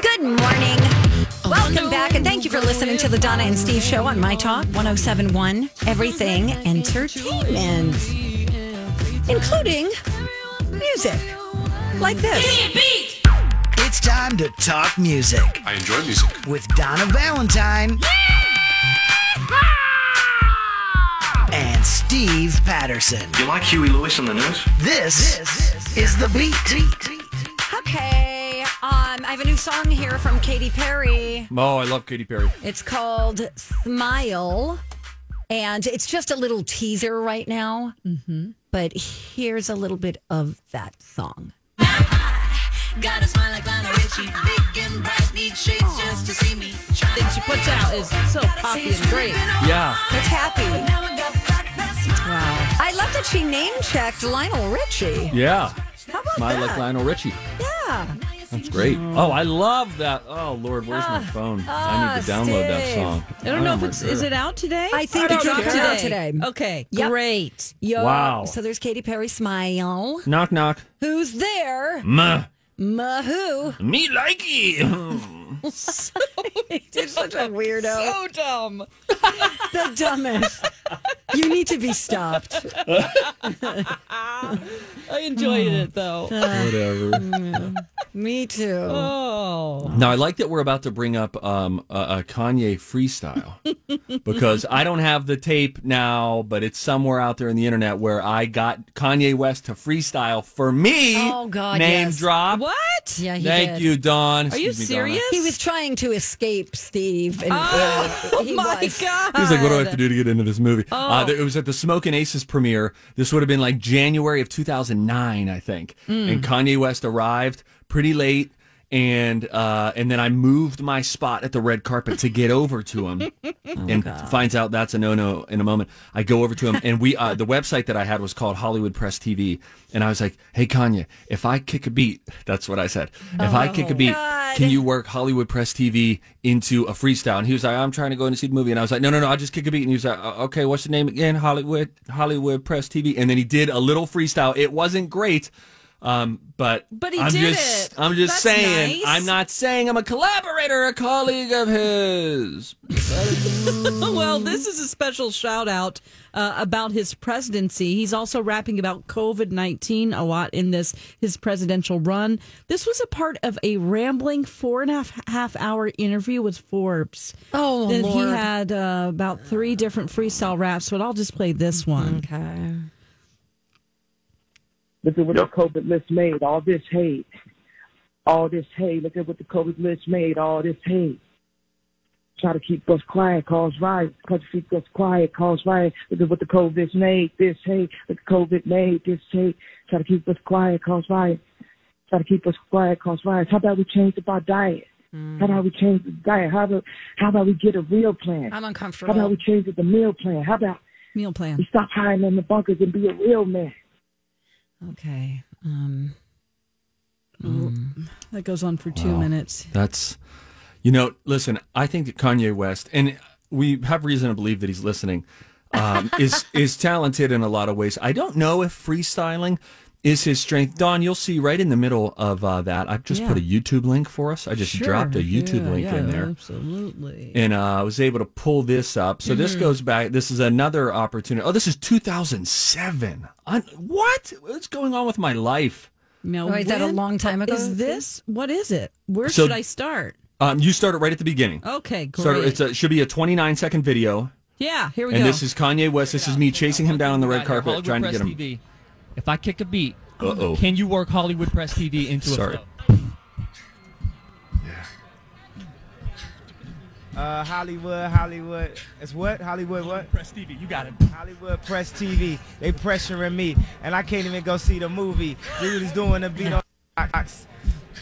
Good morning. Welcome back, and thank you for listening to the Donna and Steve Show on My Talk 107.1, Everything Entertainment, including music like this. Give me a beat. It's time to talk music. I enjoy music. With Donna Valentine. Yee-haw! And Steve Patterson. You like Huey Lewis on the news? This is The Beat. Okay, I have a new song here from Katy Perry. Oh, I love Katy Perry. It's called Smile, and it's just a little teaser right now. Mm-hmm. But here's a little bit of that song. Gotta smile like Lionel Richie. Big and bright, need shades just to see me. The thing she puts out is so poppy and great. Yeah. It's happy. Wow. I love that she name-checked Lionel Richie. Yeah. How about smile that? Like Lionel Richie. Yeah. That's great. Oh, I love that. Oh, Lord, where's my phone? I need to download that song. I don't know if it's, is it out today? I think it dropped out today. Okay, yep. Great. Yo, wow. So there's Katy Perry, Smile. Knock, knock. Who's there? Who? Me likey. So, you're such a weirdo. So dumb. The dumbest. You need to be stopped. I enjoyed it, though. Whatever. Me too. Oh. Now, I like that we're about to bring up a Kanye freestyle, because I don't have the tape now, but it's somewhere out there in the internet where I got Kanye West to freestyle for me. Oh, God, name yes. drop. What? Yeah, he Thank did. You, Don. Excuse Are you me, serious? Donna. He was trying to escape, Steve. And, oh, my God. He was like, what do I have to do to get into this movie? Oh. It was at the Smoke and Aces premiere. This would have been like January of 2009, I think. Mm. And Kanye West arrived pretty late. And then I moved my spot at the red carpet to get over to him, and finds out that's a no-no in a moment. I go over to him, and we the website that I had was called Hollywood Press TV, and I was like, hey, Kanye, if I kick a beat, that's what I said. If I kick a beat, God. Can you work Hollywood Press TV into a freestyle? And he was like, I'm trying to go in and see the movie. And I was like, no, I'll just kick a beat. And he was like, okay, what's the name again? Hollywood Press TV. And then he did a little freestyle. It wasn't great. But he I'm did just, it. I'm just That's saying, nice. I'm not saying I'm a collaborator, a colleague of his. Well, this is a special shout out about his presidency. He's also rapping about COVID-19 a lot in his presidential run. This was a part of a rambling 4.5-hour interview with Forbes. Oh, and Lord. He had about 3 different freestyle raps, but I'll just play this one. Okay. Look at what the COVID list made, all this hate. All this hate. Look at what the COVID list made, all this hate. Try to keep us quiet, cause riots. Try to keep us quiet, cause riots. Look at what the COVID made, this hate. Look at COVID made, this hate. Try to keep us quiet, cause riots. Try to keep us quiet, cause riots. How about we change up our diet? How about we change the diet? How about we get a real plan? I'm uncomfortable. How about we change up the meal plan? How about meal plan? We stop hiding in the bunkers and be a real man? Okay. That goes on for 2 minutes. That's, listen, I think that Kanye West, and we have reason to believe that he's listening, is talented in a lot of ways. I don't know if freestyling is his strength. Don, you'll see right in the middle of that, I've just put a YouTube link for us. I just dropped a YouTube link in there. Absolutely. And I was able to pull this up. So this goes back. This is another opportunity. Oh, this is 2007. What? What's going on with my life? No, is that a long time ago? Is this? What is it? Where should I start? You start it right at the beginning. Okay, great. So it should be a 29-second video. Yeah, here we go. And this is Kanye West. This is me chasing him down on the red carpet, trying to get him. TV. If I kick a beat, can you work Hollywood Press TV into a flow? Yeah. Hollywood. It's what? Hollywood what? Press TV. You got it. Hollywood Press TV. They pressuring me, and I can't even go see the movie. Dude is doing a beat on Fox.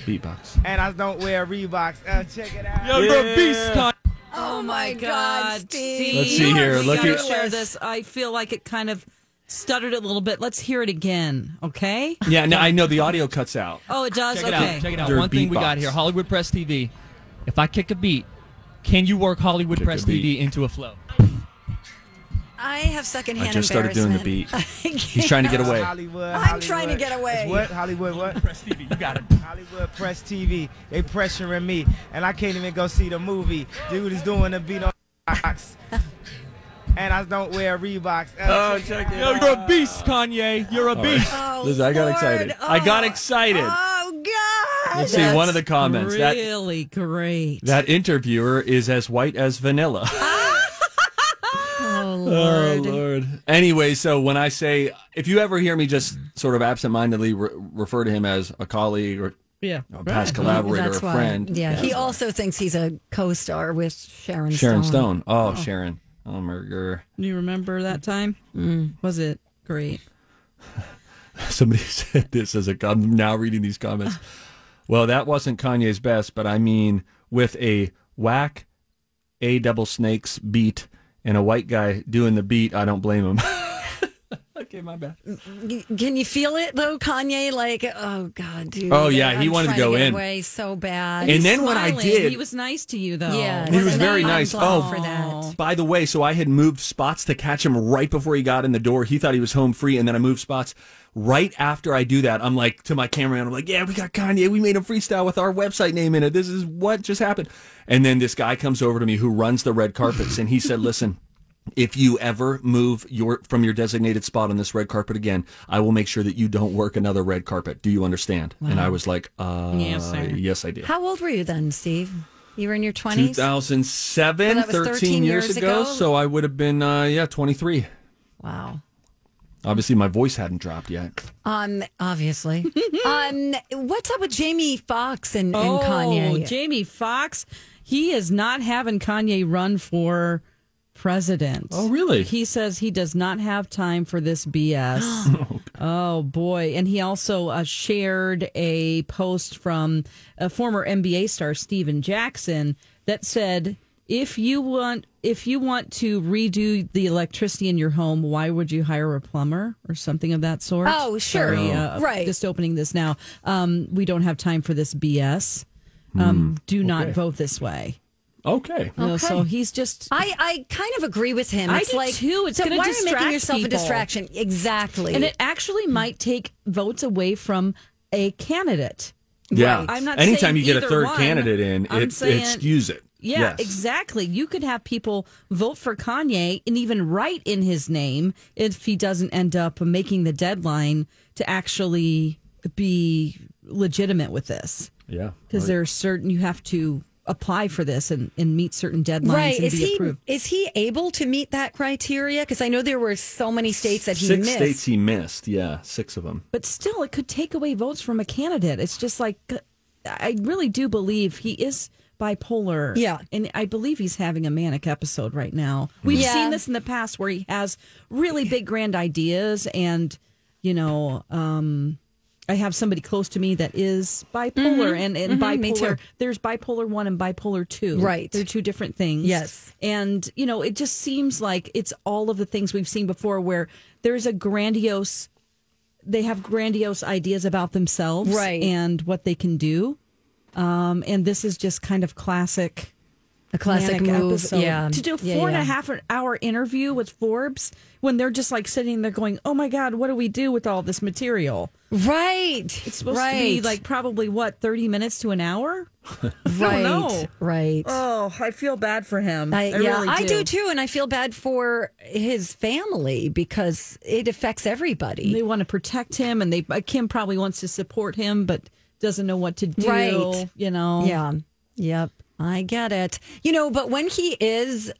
Beatbox. And I don't wear Reeboks. Check it out. Yo, you're a beast, Kanye. Oh my God, Steve. Let's see here. Look at this. I feel like it kind of stuttered a little bit. Let's hear it again, okay? Yeah, no, I know the audio cuts out. Oh, it does? Okay. Check it out. One thing we got here, Hollywood Press TV. If I kick a beat, can you work Hollywood Press TV into a flow? I have secondhand embarrassment. I just started doing the beat. He's trying to get away. Hollywood. Trying to get away. It's what? Hollywood what? Press TV. You got it. Hollywood Press TV. They pressuring me, and I can't even go see the movie. Dude is doing the beat on Reeboks, and I don't wear Reeboks. Oh, check it out. You're a beast, Kanye. You're a beast. Oh, Liz, I got excited. Oh, I got excited. Oh, God. Let's see one of the comments. Really great. That interviewer is as white as vanilla. Lord. Oh, Lord. Anyway, so when I say, if you ever hear me just sort of absentmindedly refer to him as a colleague or a past collaborator or a friend. Yeah, he also thinks he's a co-star with Sharon Stone. Oh, Sharon. Oh, murder. You remember that time? Mm. Was it great? Somebody said this as I'm now reading these comments. Well, that wasn't Kanye's best, but I mean, with a whack, a double snakes beat, and a white guy doing the beat, I don't blame him. Okay, my bad. Can you feel it, though, Kanye? Like, oh, God, dude. Oh, yeah, he wanted to go in. Away so bad. And then what I did. He was nice to you, though. Yeah, he was very nice. Oh, by the way, so I had moved spots to catch him right before he got in the door. He thought he was home free, and then I moved spots. Right after I do that, I'm like, to my cameraman, I'm like, yeah, we got Kanye. We made him freestyle with our website name in it. This is what just happened. And then this guy comes over to me who runs the red carpets, and he said, listen, if you ever move from your designated spot on this red carpet again, I will make sure that you don't work another red carpet. Do you understand? Wow. And I was like, yes, I do. How old were you then, Steve? You were in your 20s? 2007, so 13 years ago. So I would have been, 23. Wow. Obviously, my voice hadn't dropped yet. Obviously. What's up with Jamie Foxx and Kanye? Oh, Jamie Foxx, he is not having Kanye run for president. Oh, really? He says he does not have time for this BS. Oh, boy. And he also shared a post from a former NBA star, Steven Jackson, that said, If you want to redo the electricity in your home, why would you hire a plumber or something of that sort? Oh, sure. Sorry, right. Just opening this now. We don't have time for this BS. Do not vote this way. Okay. No, so he's just... I kind of agree with him. It's like, too. It's going to distract people. Why are you making yourself a distraction? Exactly. And it actually might take votes away from a candidate. Yeah. Right. I'm not Anytime you get a third candidate in, it skews it. Yeah, yes. Exactly. You could have people vote for Kanye and even write in his name if he doesn't end up making the deadline to actually be legitimate with this. Yeah. Because there are certain, you have to apply for this and meet certain deadlines and be approved. Is he able to meet that criteria? Because I know there were so many states that he missed. 6 states he missed, yeah, 6 of them. But still, it could take away votes from a candidate. It's just like, I really do believe he is... bipolar. Yeah. And I believe he's having a manic episode right now. We've seen this in the past where he has really big grand ideas and, I have somebody close to me that is bipolar and bipolar. There's bipolar 1 and bipolar 2. Right. They're 2 different things. Yes. And, it just seems like it's all of the things we've seen before where there's they have grandiose ideas about themselves and what they can do. And this is just kind of a classic move episode. Yeah. To do a 4.5-hour interview with Forbes when they're just like sitting there going, oh my God, what do we do with all this material? Right. It's supposed to be like probably 30 minutes to an hour? Right. Oh, I feel bad for him. I really do. I do too. And I feel bad for his family because it affects everybody. They want to protect him and Kim probably wants to support him, but doesn't know what to do, Yeah. Yep. I get it. But when he is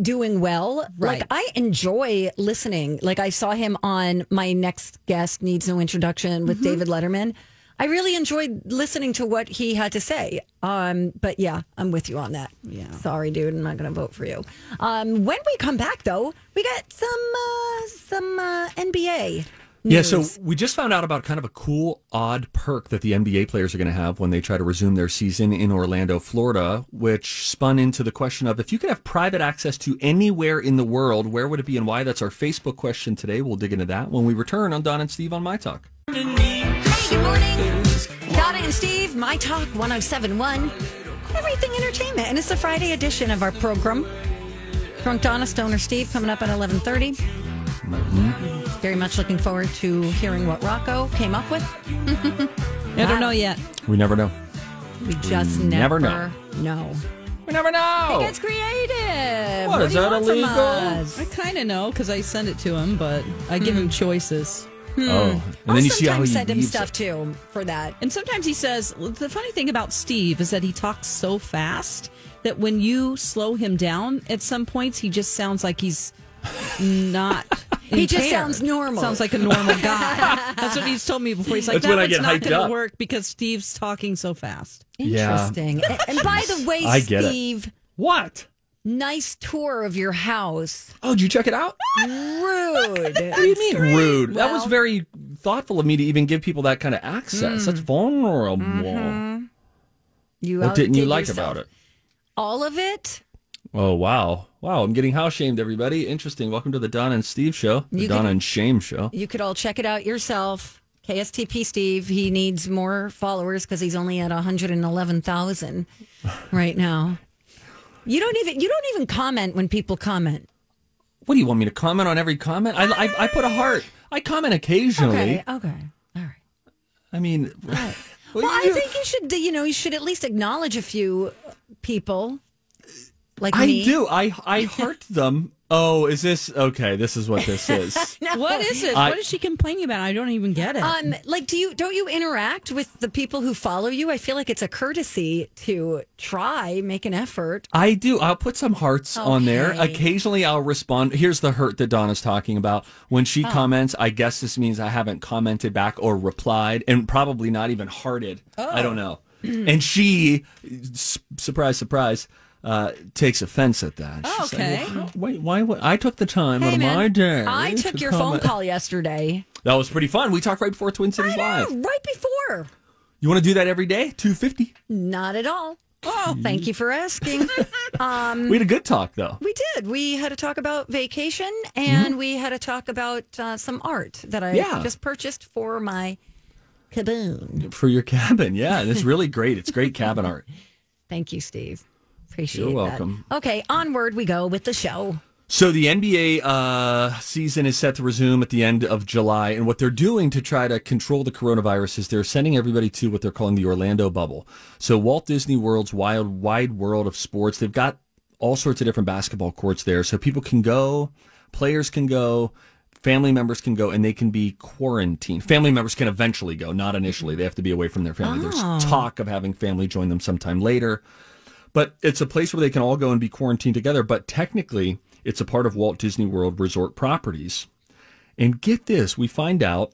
doing well, like I enjoy listening. Like I saw him on My Next Guest Needs No Introduction with David Letterman. I really enjoyed listening to what he had to say. But yeah, I'm with you on that. Yeah. Sorry, dude. I'm not going to vote for you. When we come back, though, we got some NBA news. Yeah, so we just found out about kind of a cool, odd perk that the NBA players are going to have when they try to resume their season in Orlando, Florida, which spun into the question of if you could have private access to anywhere in the world, where would it be and why? That's our Facebook question today. We'll dig into that when we return on Don and Steve on My Talk. Hey, good morning. Donna and Steve, My Talk 107.1, everything entertainment. And it's the Friday edition of our program. Drunk Donna, Stoner Steve, coming up at 11:30. Mm-hmm. Very much looking forward to hearing what Rocco came up with. I don't know yet. We never know. We just never know. We never know. He gets creative. What is that, illegal? I kind of know because I send it to him, but I give him choices. Oh, and then you see how he sent him stuff too for that. And sometimes he says, the funny thing about Steve is that he talks so fast that when you slow him down at some points, he just sounds like he's not. He just sounds normal. Sounds like a normal guy. That's what he's told me before. He's like, that's not going to work because Steve's talking so fast. Interesting. Yeah. And by the way, Steve, what? Nice tour of your house. Oh, did you check it out? Rude. What do you mean rude? Well, that was very thoughtful of me to even give people that kind of access. That's vulnerable. Mm-hmm. What didn't you like yourself about it? All of it. Oh, wow. Wow, I'm getting house shamed, everybody. Interesting. Welcome to the Donna and Steve show, Donna and Shame show. You could all check it out yourself. KSTP Steve, he needs more followers because he's only at 111,000 right now. You don't even comment when people comment. What do you want me to comment on every comment? I put a heart. I comment occasionally. Okay. All right. I mean, right. I think you should. You should at least acknowledge a few people. Like me. I do. I heart them. Oh, is this okay? This is what this is. No. What is it? What is she complaining about? I don't even get it. Don't you interact with the people who follow you? I feel like it's a courtesy to try, make an effort. I do. I'll put some hearts on there. Occasionally I'll respond. Here's the hurt that Donna's talking about. When she comments, I guess this means I haven't commented back or replied and probably not even hearted. Oh. I don't know. And she, surprise, surprise, takes offense at that. She's okay. Like, why would I took the time out of my day? I took your phone call yesterday. That was pretty fun. We talked right before Twin Cities Live. Right before. You want to do that every day? 250? Not at all. Oh, thank you for asking. We had a good talk, though. We did. We had a talk about vacation, and we had a talk about some art that I just purchased for my cabin. For your cabin, yeah. It's really great. It's great cabin art. Thank you, Steve. Appreciate You're welcome. That. Okay, onward we go with the show. So the NBA season is set to resume at the end of July, and what they're doing to try to control the coronavirus is they're sending everybody to what they're calling the Orlando bubble. So Walt Disney World's wide world of sports, they've got all sorts of different basketball courts there, so people can go, players can go, family members can go, and they can be quarantined. Family members can eventually go, not initially. They have to be away from their family. There's talk of having family join them sometime later. But it's a place where they can all go and be quarantined together. But technically, it's a part of Walt Disney World Resort properties. And get this, we find out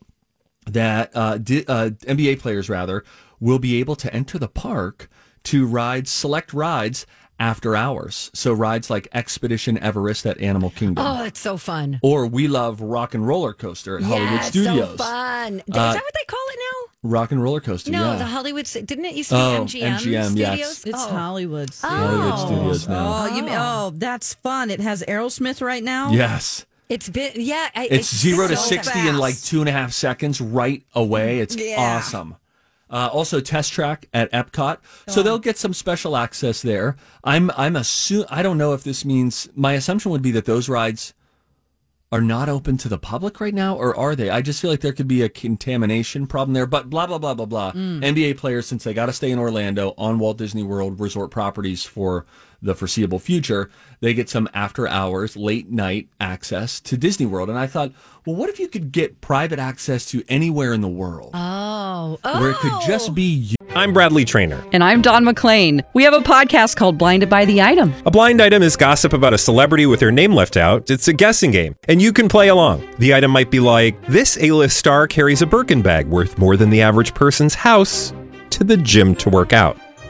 that NBA players, rather, will be able to enter the park to ride select rides after hours. So rides like Expedition Everest at Animal Kingdom. Oh, it's so fun. Or we love Rock and Roller Coaster at Hollywood Studios. Yeah, so fun. Is that what they call it now? Rock and Roller Coaster. No, the Hollywood. Didn't it used to be MGM Studios? Yes. It's Hollywood Studios. Hollywood Studios now. Oh, that's fun. It has Aerosmith right now. Yes. It's been it's 0 to 60 fast in like 2.5 seconds right away. It's awesome. Also, Test Track at Epcot. So they'll get some special access there. I don't know if this means. My assumption would be that those rides are not open to the public right now, or are they? I just feel like there could be a contamination problem there, but blah, blah, blah, blah, blah. NBA players, since they got to stay in Orlando on Walt Disney World Resort properties for the foreseeable future, they get some after-hours, late-night access to Disney World. And I thought, well, what if you could get private access to anywhere in the world? Oh. Where it could just be you. I'm Bradley Trainer, and I'm Don McLean. We have a podcast called Blinded by the Item. A blind item is gossip about a celebrity with their name left out. It's a guessing game, and you can play along. The item might be like, this A-list star carries a Birkin bag worth more than the average person's house to the gym to work out.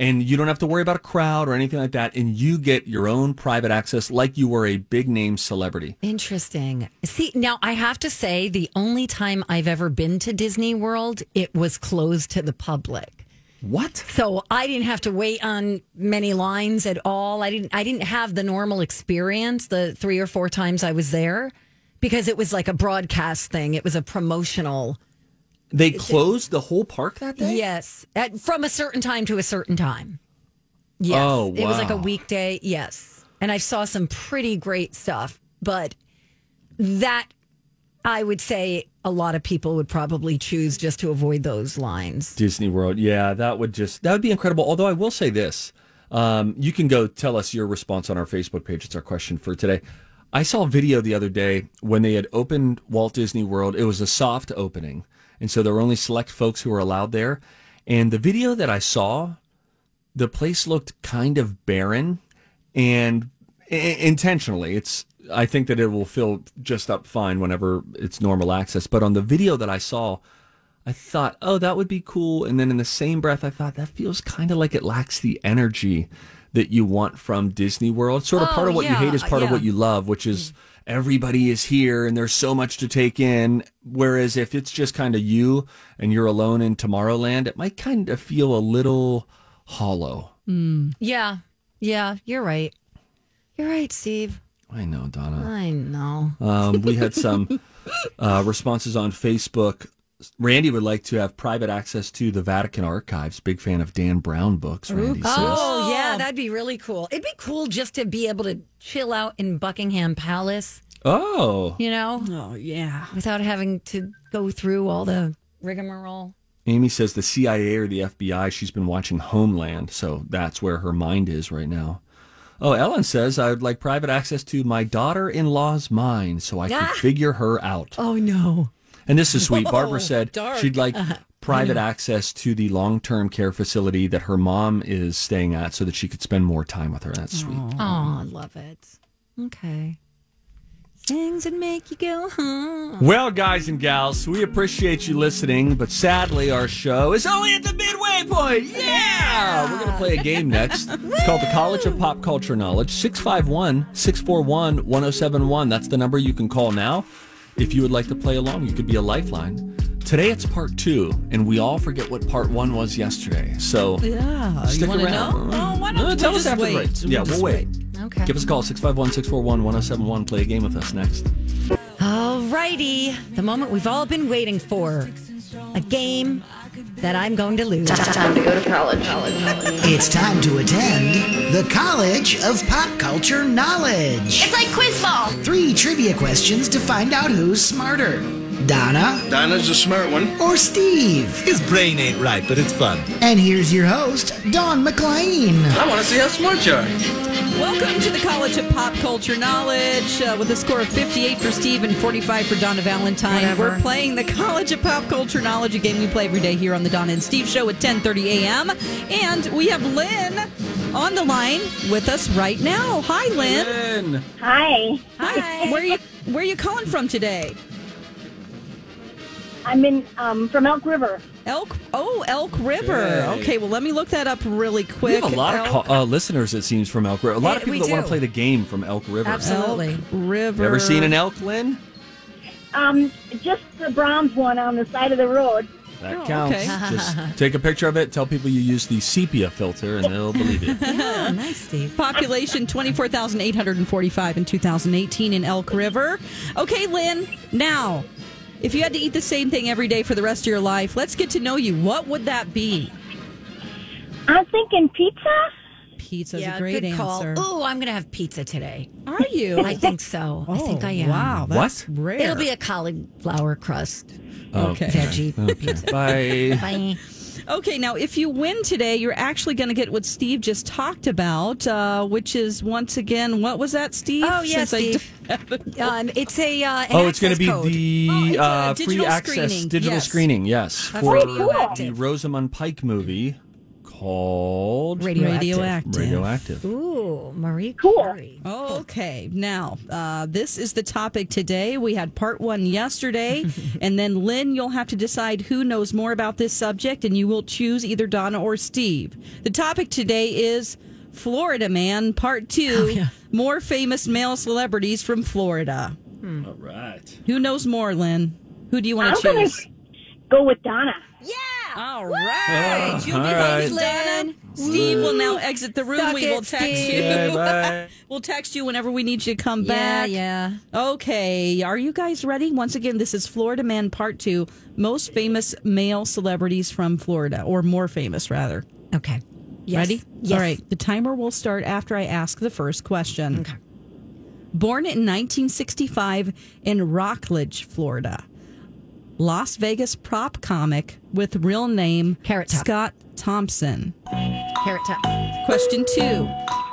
And you don't have to worry about a crowd or anything like that. And you get your own private access like you were a big name celebrity. Interesting. See, now I have to say the only time I've ever been to Disney World, it was closed to the public. What? So I didn't have to wait on many lines at all. I didn't have the normal experience the 3 or 4 times I was there because it was like a broadcast thing. It was a promotional thing. They closed the whole park that day? Yes. From a certain time to a certain time. Yes. Oh, wow. It was like a weekday. Yes. And I saw some pretty great stuff. But that, I would say, a lot of people would probably choose just to avoid those lines. Disney World. Yeah, that would be incredible. Although I will say this. You can go tell us your response on our Facebook page. It's our question for today. I saw a video the other day when they had opened Walt Disney World. It was a soft opening. And so there were only select folks who were allowed there. And the video that I saw, the place looked kind of barren, and intentionally. I think that it will fill just up fine whenever it's normal access. But on the video that I saw, I thought, oh, that would be cool. And then in the same breath, I thought that feels kind of like it lacks the energy that you want from Disney World. Sort of part of what you hate is part of what you love, which is everybody is here and there's so much to take in. Whereas if it's just kind of you and you're alone in Tomorrowland, it might kind of feel a little hollow. Mm. Yeah. Yeah, you're right. You're right, Steve. I know, Donna. I know. We had some responses on Facebook. Randy would like to have private access to the Vatican archives. Big fan of Dan Brown books, Randy says. Oh, yeah, that'd be really cool. It'd be cool just to be able to chill out in Buckingham Palace. Oh. You know? Oh, yeah. Without having to go through all the rigmarole. Amy says the CIA or the FBI, she's been watching Homeland, so that's where her mind is right now. Oh, Ellen says, I would like private access to my daughter-in-law's mind so I can figure her out. Oh, no. And this is sweet. Barbara said she'd like private access to the long-term care facility that her mom is staying at so that she could spend more time with her. That's sweet. Oh, I love it. Okay. Things that make you go, huh? Well, guys and gals, we appreciate you listening, but sadly our show is only at the midway point. Yeah! We're going to play a game next. It's called the College of Pop Culture Knowledge, 651-641-1071. That's the number you can call now. If you would like to play along, you could be a lifeline. Today it's part 2, and we all forget what part 1 was yesterday. So stick around. Oh, why don't tell us after the break. Yeah, we'll wait. Okay. Give us a call, 651-641-1071. Play a game with us next. All righty. The moment we've all been waiting for. A game that I'm going to lose. It's time to go to college. It's time to attend the College of Pop Culture Knowledge. It's like quiz ball. 3 trivia questions to find out who's smarter. Donna. Donna's a smart one. Or Steve. His brain ain't right, but it's fun. And here's your host, Don McLean. I want to see how smart you are. Welcome to the College of Pop Culture Knowledge with a score of 58 for Steve and 45 for Donna Valentine. Whatever. We're playing the College of Pop Culture Knowledge, a game we play every day here on the Donna and Steve Show at 10:30 a.m. And we have Lynn on the line with us right now. Hi, Lynn. Lynn. Hi. Hi. Where are you calling from today? I'm in from Elk River. Elk River. Yay. Okay, well, let me look that up really quick. We have a lot of listeners, it seems, from Elk River. A lot of people that want to play the game from Elk River. Absolutely. Elk River. You ever seen an elk, Lynn? Just the bronze one on the side of the road. That counts. Okay. Just take a picture of it, tell people you use the sepia filter, and they'll believe you. Yeah, nice, Steve. Population 24,845 in 2018 in Elk River. Okay, Lynn, now... if you had to eat the same thing every day for the rest of your life, let's get to know you. What would that be? I'm thinking pizza. Pizza's a great answer. Oh, I'm going to have pizza today. Are you? I think so. Oh, I think I am. Wow, that's rare. It'll be a cauliflower crust. Okay. Veggie pizza. Bye. Bye. Okay, now if you win today, you're actually going to get what Steve just talked about, which is once again, what was that, Steve? Oh, yeah, Steve. It's a it's going to be the free access digital screening. Yes, for the Rosamund Pike movie called Radioactive. Ooh, Marie Curie. Oh, okay. Now, this is the topic today. We had part one yesterday, and then Lynn, you'll have to decide who knows more about this subject, and you will choose either Donna or Steve. The topic today is Florida Man, part two. Oh, yeah. More famous male celebrities from Florida. All right. Who knows more, Lynn? Who do you want to choose? Go with Donna. Yeah. All right. Oh, all right. Donna. Steve will now exit the room. We will text you. Bye. We'll text you whenever we need you to come back. Yeah. Okay. Are you guys ready? Once again, this is Florida Man Part 2. Most famous male celebrities from Florida, or more famous, rather. Okay. Yes. Ready? Yes. All right. The timer will start after I ask the first question. Okay. Born in 1965 in Rockledge, Florida. Las Vegas prop comic with real name Carrot Top. Scott Thompson. Carrot Top. Question 2.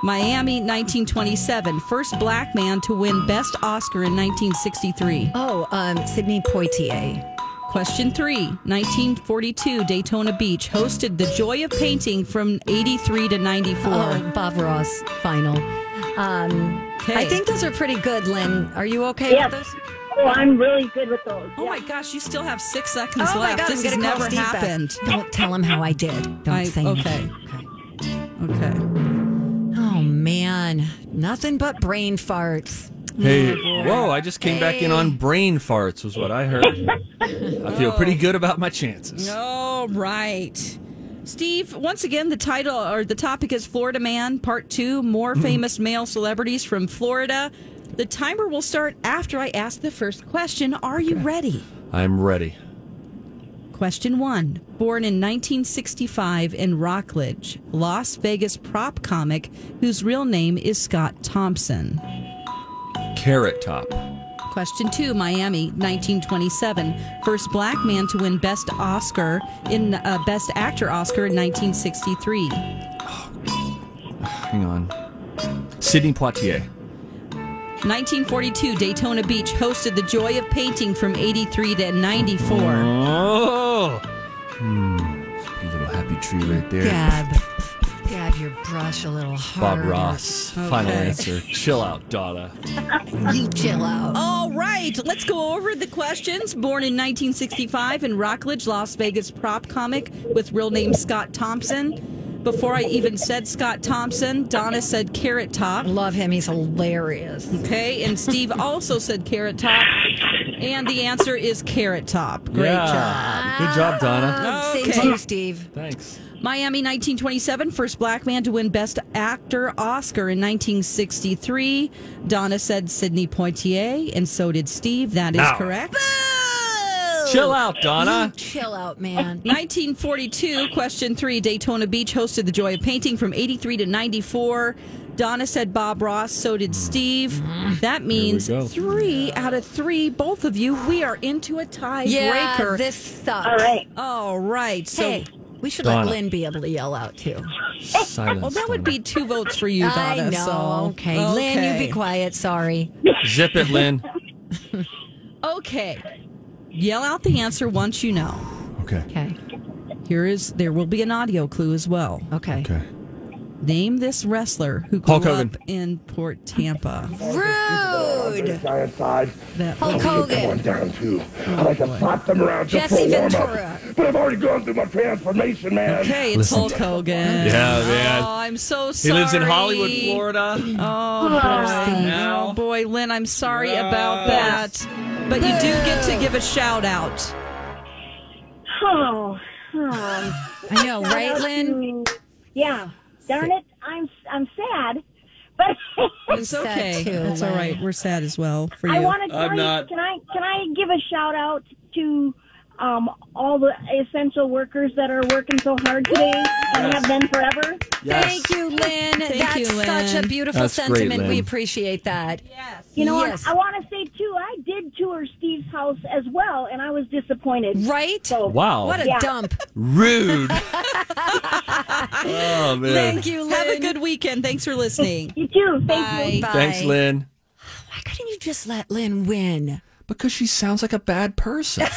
Miami, 1927. First black man to win Best Oscar in 1963. Sidney Poitier. Question 3, 1942, Daytona Beach, hosted the Joy of Painting from 83 to 94. Bob Ross, final. I think those are pretty good, Lynn. Are you okay with those? Oh, I'm really good with those. Oh, my gosh, you still have 6 seconds left. God, this has never happened. Don't tell him how I did. Don't say anything. Okay. Oh, man. Nothing but brain farts. Hey, whoa, I just came back in on brain farts was what I heard. I feel pretty good about my chances. All right. Steve, once again, the title or the topic is Florida Man, Part 2, More Famous Male Celebrities from Florida. The timer will start after I ask the first question. Are you ready? I'm ready. Question 1. Born in 1965 in Rockledge, Las Vegas prop comic whose real name is Scott Thompson. Carrot Top. Question 2, Miami, 1927. First black man to win Best Oscar in Best Actor Oscar in 1963. Hang on. Sidney Poitier. 1942, Daytona Beach hosted the Joy of Painting from 83 to 94. A little happy tree right there. Dab your brush a little harder. Bob Ross. Okay. Final answer. Chill out, Donna. You chill out. All right. Let's go over the questions. Born in 1965 in Rockledge, Las Vegas prop comic with real name Scott Thompson. Before I even said Scott Thompson, Donna said Carrot Top. Love him. He's hilarious. Okay. And Steve also said Carrot Top. And the answer is Carrot Top. Great job. Good job, Donna. Thank you, Steve. Thanks. Miami, 1927, first black man to win Best Actor Oscar in 1963. Donna said Sidney Poitier, and so did Steve. That is correct. Boo! Chill out, Donna. You chill out, man. 1942, question 3, Daytona Beach hosted the Joy of Painting from 83 to 94. Donna said Bob Ross, so did Steve. That means 3 out of 3, both of you. We are into a tiebreaker. Yeah, this sucks. All right. So. Hey. We should Donna. Let Lynn be able to yell out, too. Silence, well, that would be 2 votes for you, Donna. I know. So. Okay. Lynn, you be quiet. Sorry. Zip it, Lynn. Okay. Yell out the answer once you know. Okay. There will be an audio clue as well. Okay. Name this wrestler who grew up in Port Tampa. Rude. Hulk Hogan. I like to pop them around just for warm up. But I've already gone through my transformation, man. Okay, it's Hulk Hogan. Yeah, man. Oh, I'm so sorry. He lives in Hollywood, Florida. Oh boy, Lynn, I'm sorry about that. But you do get to give a shout out. Oh. I know, right, Lynn? Yeah. Darn it, I'm sad. But it's okay. It's all right. We're sad as well for you. I want to tell you, can I give a shout out to all the essential workers that are working so hard today and have been forever? Yes. Thank you, Lynn. That's such a beautiful sentiment. Great, we appreciate that. Yes. You know what? I want to say, too, I did tour Steve's house as well, and I was disappointed. Right? So, wow. What a dump. Rude. Oh, man. Thank you, Lynn. Have a good weekend. Thanks for listening. You too. Bye. Thanks, Lynn. Why couldn't you just let Lynn win? Because she sounds like a bad person.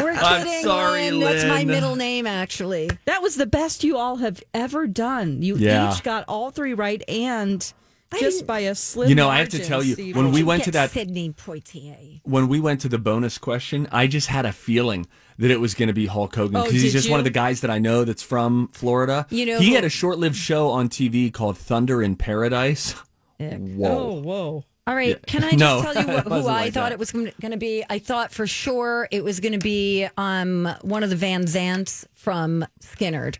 We're kidding. I'm sorry, Lynn. That's my middle name, actually. That was the best you all have ever done. You each got all three right, and just by a slim margin. You know, I have to tell you, Steve, when we went to that Sidney Poitier, when we went to the bonus question, I just had a feeling that it was going to be Hulk Hogan because he's just one of the guys that I know that's from Florida. You know, he had a short-lived show on TV called Thunder in Paradise. Whoa. All right, can I just tell you who I thought it was going to be? I thought for sure it was going to be one of the Van Zants from Skinnerd.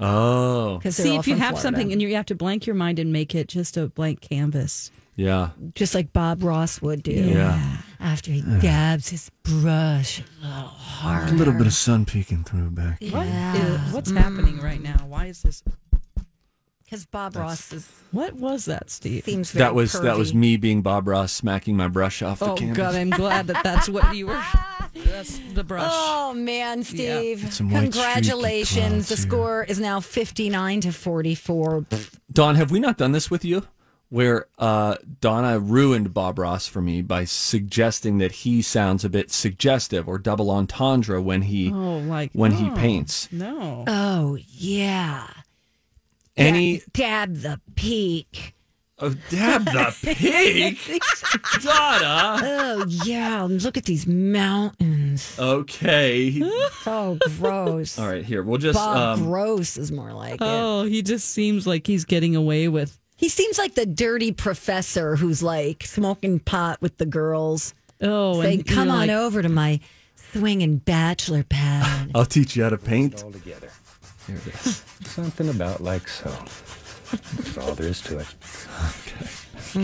Oh. See, if you have Florida. Something and you have to blank your mind and make it just a blank canvas. Yeah. Just like Bob Ross would do. Yeah. After he dabs his brush a little harder. A little bit of sun peeking through back. Yeah. What's happening right now? Why is this... Because Bob Ross is... What was that, Steve? Seems very curvy. That was me being Bob Ross, smacking my brush off the canvas. Oh, God, I'm glad that's what you were... That's the brush. Oh, man, Steve. Yeah. Congratulations. The score is now 59-44. Dawn, have we not done this with you? Where Donna ruined Bob Ross for me by suggesting that he sounds a bit suggestive or double entendre when he he paints. No. Oh, yeah. Dab the peak. Oh, dab the peak? Donna! Oh, yeah. Look at these mountains. Okay. So gross. All right, here. We'll just... Bob Gross is more like it. Oh, he just seems like he's getting away with... He seems like the dirty professor who's, like, smoking pot with the girls. Oh, saying, and... Come on over to my swinging bachelor pad. I'll teach you how to paint. All together. Here it is. Something about like so. That's all there is to it. Okay.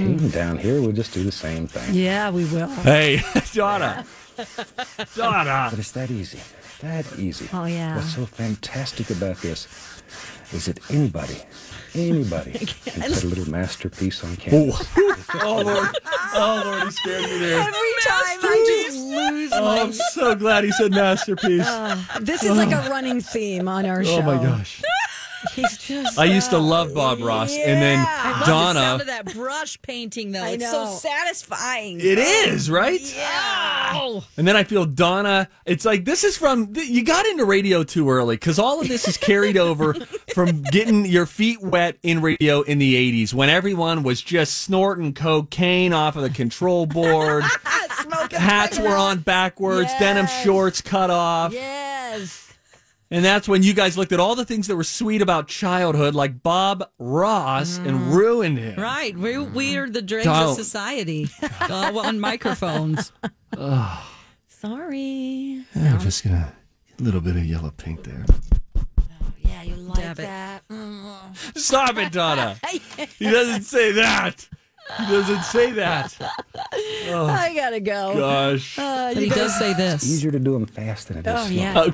Even down here, we'll just do the same thing. Yeah, we will. Hey, Donna. Donna. But it's that easy. That easy. Oh, yeah. What's so fantastic about this is that anybody can put a little masterpiece on canvas. Oh, Lord, he scared me there. Every time I just lose my... I'm so glad he said masterpiece. This is like a running theme on our show. Oh, my gosh. He's just... I used to love Bob Ross, and then Donna... I love the sound of that brush painting, though. It's so satisfying. It is, right? Yeah. Oh. And then I feel Donna... It's like, this is from... You got into radio too early, because all of this is carried over from getting your feet wet in radio in the 80s, when everyone was just snorting cocaine off of the control board. Hats were on backwards. Yes. Denim shorts cut off. Yes. And that's when you guys looked at all the things that were sweet about childhood, like Bob Ross, and ruined him. Right. We are the dregs of society on microphones. Sorry. I'm just going to... A little bit of yellow paint there. Oh, yeah, you like that. Mm. Stop it, Donna. He doesn't say that. He doesn't say that. Oh, I gotta go. Gosh. But he does say this. It's easier to do them fast than it is slow. Yeah.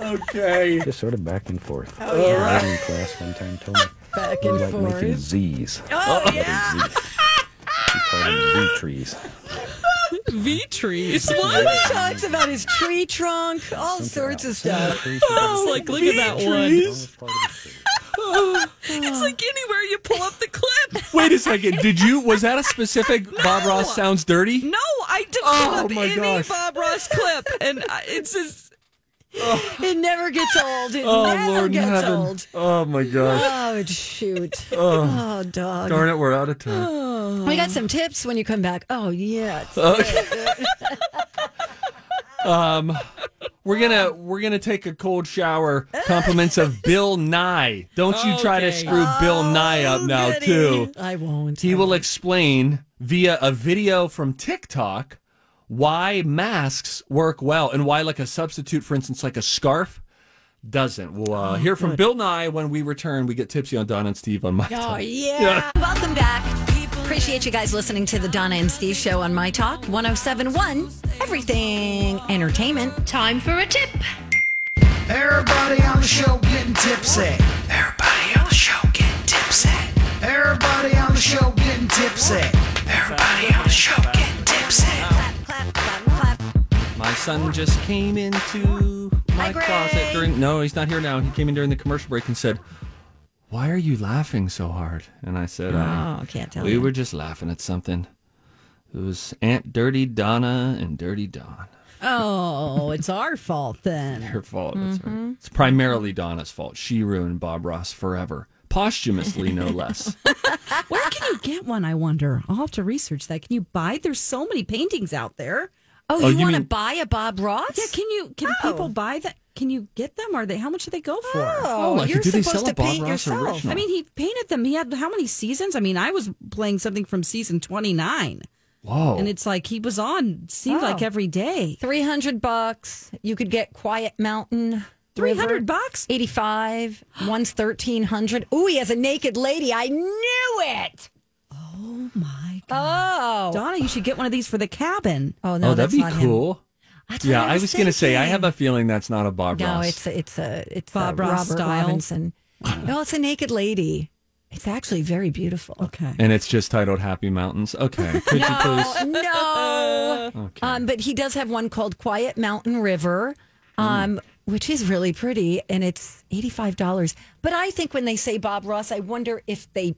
Okay. Just sort of back and forth. Oh, yeah. I was in class one time told me. Back and forth. Like making Z's. Oh, yeah. He called them Z trees. V trees. What? He talks about his tree trunk, all sorts of stuff. Oh, like, look at that one. It's like anywhere you pull up the clip. Wait a second. Was that a specific Bob Ross sounds dirty? No, I didn't pull up any Bob Ross clip. And it's just... It never gets old. It never gets old. Oh, my gosh. Oh, shoot. Oh, dog. Darn it, we're out of time. We got some tips when you come back. Oh, yeah. We're gonna take a cold shower. Compliments of Bill Nye. Don't you try to screw Bill Nye up now, too. I won't. He will explain via a video from TikTok why masks work well and why, like, a substitute, for instance, like a scarf, doesn't. We'll hear from Bill Nye when we return. We get tipsy on Don and Steve on My Talk. Yeah. Welcome back. Appreciate you guys listening to the Donna and Steve Show on My Talk 107.1. Everything entertainment. Time for a tip. Everybody on the show getting tipsy. Everybody on the show getting tipsy. Everybody on the show getting tipsy. Everybody on the show getting tipsy. Clap, clap, clap, clap. My son just came into my closet during... No, he's not here now. He came in during the commercial break and said, why are you laughing so hard? And I said, oh, can't tell. We were just laughing at something. It was Aunt Dirty Donna and Dirty Don. Oh, it's our fault then. Her fault, that's right. It's primarily Donna's fault. She ruined Bob Ross forever. Posthumously, no less. Where can you get one, I wonder? I'll have to research that. Can you buy? There's so many paintings out there. Oh, you want to buy a Bob Ross? Yeah, can people buy that? Can you get them? Are they? How much do they go for? Oh, like, you're supposed to paint yourself. I mean, he painted them. He had how many seasons? I mean, I was playing something from season 29. Whoa. And it's like he was on, seemed like every day. $300. You could get Quiet Mountain. $300? $85. One's $1,300. Ooh, he has a naked lady. I knew it. Oh, my God. Oh. Donna, you should get one of these for the cabin. Oh, no, that's not him. Oh, that'd be cool. Yeah, I was going to say, I have a feeling that's not a Bob Ross. No, it's Bob Ross style. Robinson. No, it's a naked lady. It's actually very beautiful. Okay. And it's just titled Happy Mountains. Okay. Could you please? No. Okay. But he does have one called Quiet Mountain River, which is really pretty, and it's $85. But I think when they say Bob Ross, I wonder if they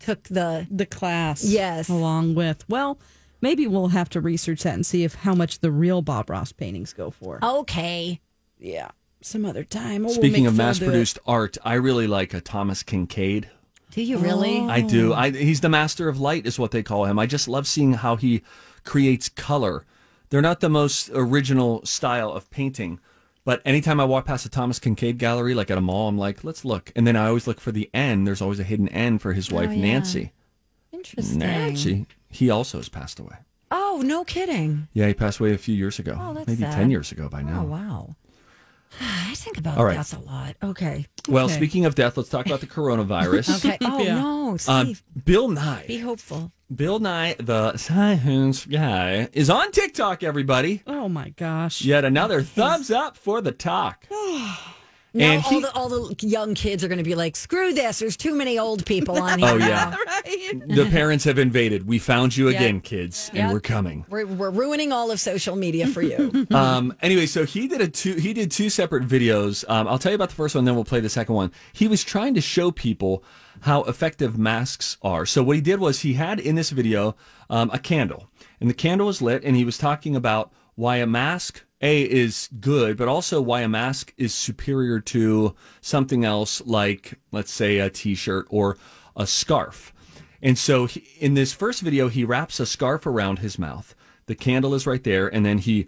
took the class. Yes. Along with, well, maybe we'll have to research that and see if how much the real Bob Ross paintings go for. Okay. Yeah. Some other time. Speaking of mass-produced art, I really like a Thomas Kincaid. Do you really? I do. He's the master of light is what they call him. I just love seeing how he creates color. They're not the most original style of painting, but anytime I walk past a Thomas Kincaid gallery, like at a mall, I'm like, let's look. And then I always look for the N. There's always a hidden N for his wife, Nancy. Interesting. Nancy. He also has passed away. Oh, no kidding. Yeah, he passed away a few years ago. Oh, that's maybe sad. 10 years ago by now. Oh, wow. I think about death a lot. Okay. Well, speaking of death, let's talk about the coronavirus. Okay. Oh, no, Steve. Bill Nye. Be hopeful. Bill Nye, the science guy, is on TikTok, everybody. Oh, my gosh. Yet another thumbs up for the talk. Now and all the young kids are going to be like, screw this. There's too many old people on here. Oh, yeah. Right. The parents have invaded. We found you again, kids, and we're coming. We're ruining all of social media for you. Anyway, so he did two separate videos. I'll tell you about the first one, then we'll play the second one. He was trying to show people how effective masks are. So what he did was he had in this video a candle, and the candle was lit, and he was talking about why a mask is good, but also why a mask is superior to something else, like, let's say, a T-shirt or a scarf. And so in this first video, he wraps a scarf around his mouth. The candle is right there, and then he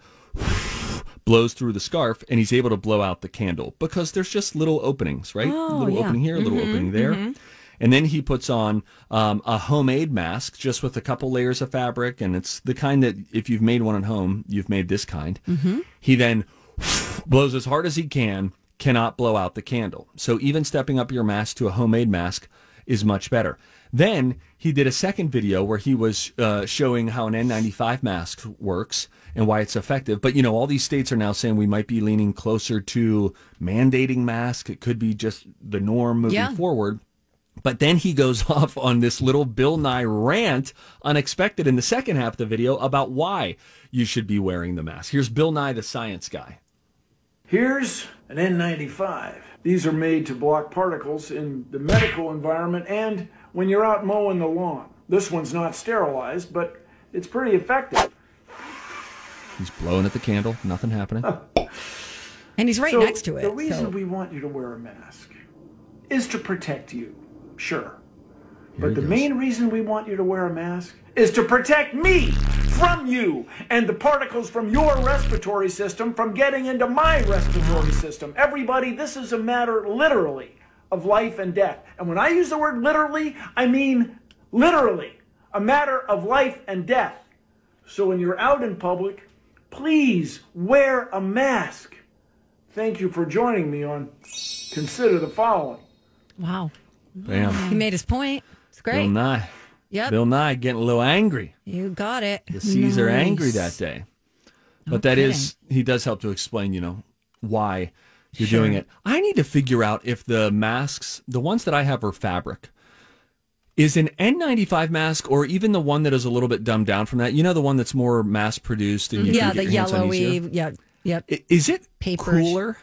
blows through the scarf, and he's able to blow out the candle because there's just little openings, right? Oh, little opening here, little opening there. Mm-hmm. And then he puts on a homemade mask just with a couple layers of fabric. And it's the kind that if you've made one at home, you've made this kind. Mm-hmm. He then blows as hard as he can, cannot blow out the candle. So even stepping up your mask to a homemade mask is much better. Then he did a second video where he was showing how an N95 mask works and why it's effective. But, you know, all these states are now saying we might be leaning closer to mandating masks. It could be just the norm moving forward. But then he goes off on this little Bill Nye rant, unexpected in the second half of the video, about why you should be wearing the mask. Here's Bill Nye, the science guy. Here's an N95. These are made to block particles in the medical environment and when you're out mowing the lawn. This one's not sterilized, but it's pretty effective. He's blowing at the candle, nothing happening. And he's right next to it. The reason we want you to wear a mask is to protect you. Sure. But the main reason we want you to wear a mask is to protect me from you and the particles from your respiratory system from getting into my respiratory system. Everybody, this is a matter literally of life and death. And when I use the word literally, I mean literally a matter of life and death. So when you're out in public, please wear a mask. Thank you for joining me on Consider the Following. Wow. Bam. He made his point. It's great. Bill Nye. Yep. Bill Nye getting a little angry. You got it. The C's are angry that day. But he does help to explain, you know, why you're doing it. I need to figure out if the masks, the ones that I have are fabric. Is an N95 mask or even the one that is a little bit dumbed down from that, you know, the one that's more mass produced and you can get your hands on easier? Yeah, the yellowy. Is it paper cooler?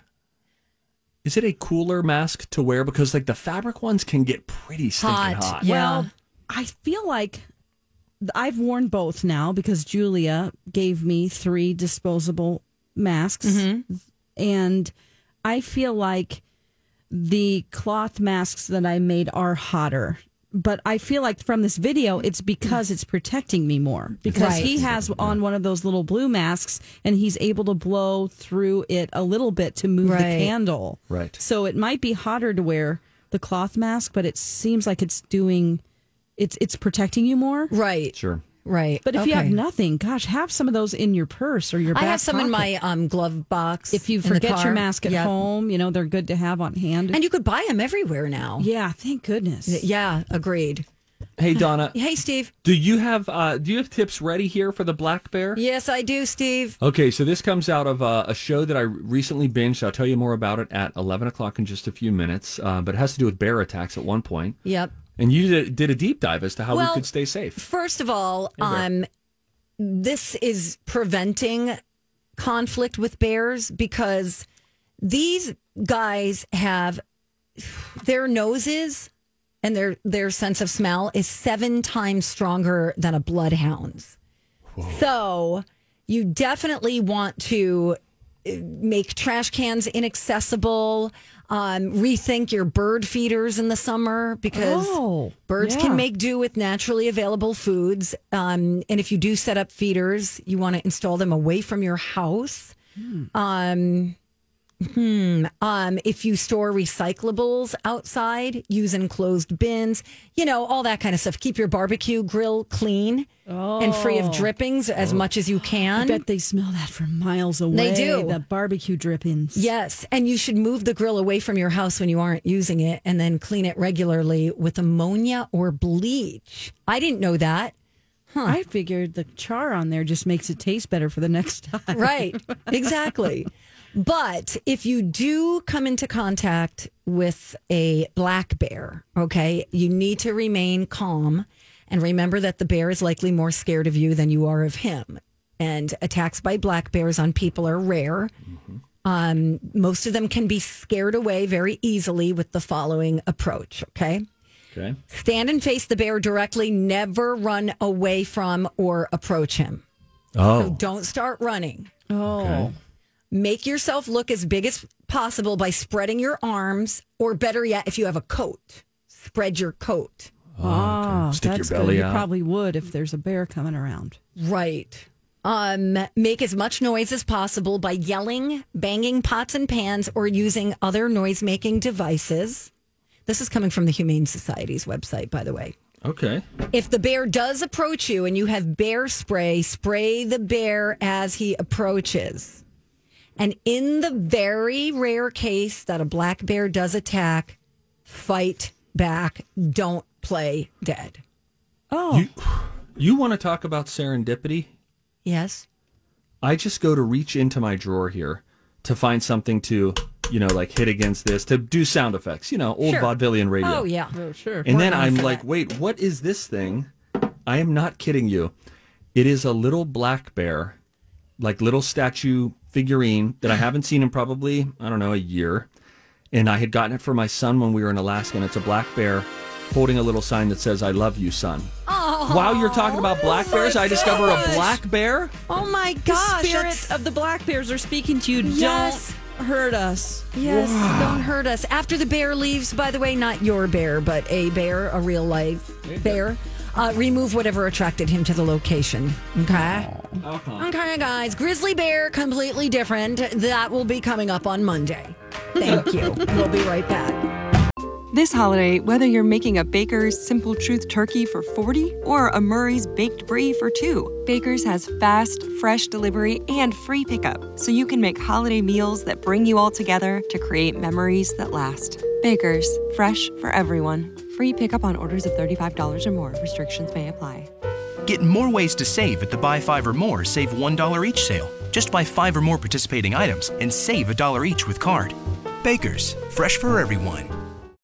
Is it a cooler mask to wear? Because like the fabric ones can get pretty stinking hot. Yeah. Well, I feel like I've worn both now because Julia gave me 3 disposable masks. Mm-hmm. And I feel like the cloth masks that I made are hotter. But I feel like from this video, it's because it's protecting me more. Because he has on one of those little blue masks, and he's able to blow through it a little bit to move the candle. Right. So it might be hotter to wear the cloth mask, but it seems like it's doing, it's protecting you more. Right. Sure. Right. But if you have nothing, gosh, have some of those in your purse or your back pocket. I have some in my glove box. If you forget your mask at home, you know, they're good to have on hand. And you could buy them everywhere now. Yeah, thank goodness. Yeah, agreed. Hey, Donna. Hey, Steve. Do you have tips ready here for the black bear? Yes, I do, Steve. Okay, so this comes out of a show that I recently binged. I'll tell you more about it at 11 o'clock in just a few minutes. But it has to do with bear attacks at one point. Yep. And you did a deep dive as to how we could stay safe. First of all, this is preventing conflict with bears because these guys have their noses and their sense of smell is 7 times stronger than a bloodhound's. Whoa. So you definitely want to make trash cans inaccessible. Rethink your bird feeders in the summer because birds can make do with naturally available foods. And if you do set up feeders, you want to install them away from your house. If you store recyclables outside, use enclosed bins, you know, all that kind of stuff. Keep your barbecue grill clean and free of drippings as much as you can. I bet they smell that from miles away. They do. The barbecue drippings. Yes. And you should move the grill away from your house when you aren't using it and then clean it regularly with ammonia or bleach. I didn't know that. Huh. I figured the char on there just makes it taste better for the next time. Right. Exactly. But if you do come into contact with a black bear, okay, you need to remain calm and remember that the bear is likely more scared of you than you are of him. And attacks by black bears on people are rare. Mm-hmm. Most of them can be scared away very easily with the following approach, okay? Okay. Stand and face the bear directly. Never run away from or approach him. Oh. So don't start running. Oh. Okay. Make yourself look as big as possible by spreading your arms, or better yet, if you have a coat, spread your coat. Oh, okay. Stick your belly out. You probably would if there's a bear coming around. Right. Make as much noise as possible by yelling, banging pots and pans, or using other noise-making devices. This is coming from the Humane Society's website, by the way. Okay. If the bear does approach you and you have bear spray, spray the bear as he approaches. And in the very rare case that a black bear does attack, fight back. Don't play dead. Oh. You want to talk about serendipity? Yes. I just go to reach into my drawer here to find something to, you know, like hit against this, to do sound effects, you know, old vaudevillian radio. Oh, yeah. Oh, sure. And then I'm like, wait, what is this thing? I am not kidding you. It is a little black bear, like little statue figurine that I haven't seen in probably, I don't know, a year. And I had gotten it for my son when we were in Alaska, and it's a black bear holding a little sign that says, I love you, son. Oh, while you're talking about black bears, I discover a black bear. Oh, my gosh. The spirits of the black bears are speaking to you. Yes. Don't hurt us. Yes, don't hurt us. After the bear leaves, by the way, not your bear, but a bear, a real-life bear. Remove whatever attracted him to the location. Okay? Uh-huh. Okay, guys. Grizzly bear, completely different. That will be coming up on Monday. Thank you. We'll be right back. This holiday, whether you're making a Baker's Simple Truth turkey for 40 or a Murray's Baked Brie for 2, Baker's has fast, fresh delivery and free pickup, so you can make holiday meals that bring you all together to create memories that last. Baker's, fresh for everyone. Free pickup on orders of $35 or more. Restrictions may apply. Get more ways to save at the Buy 5 or More Save $1 each sale. Just buy 5 or more participating items and save $1 each with card. Bakers, fresh for everyone.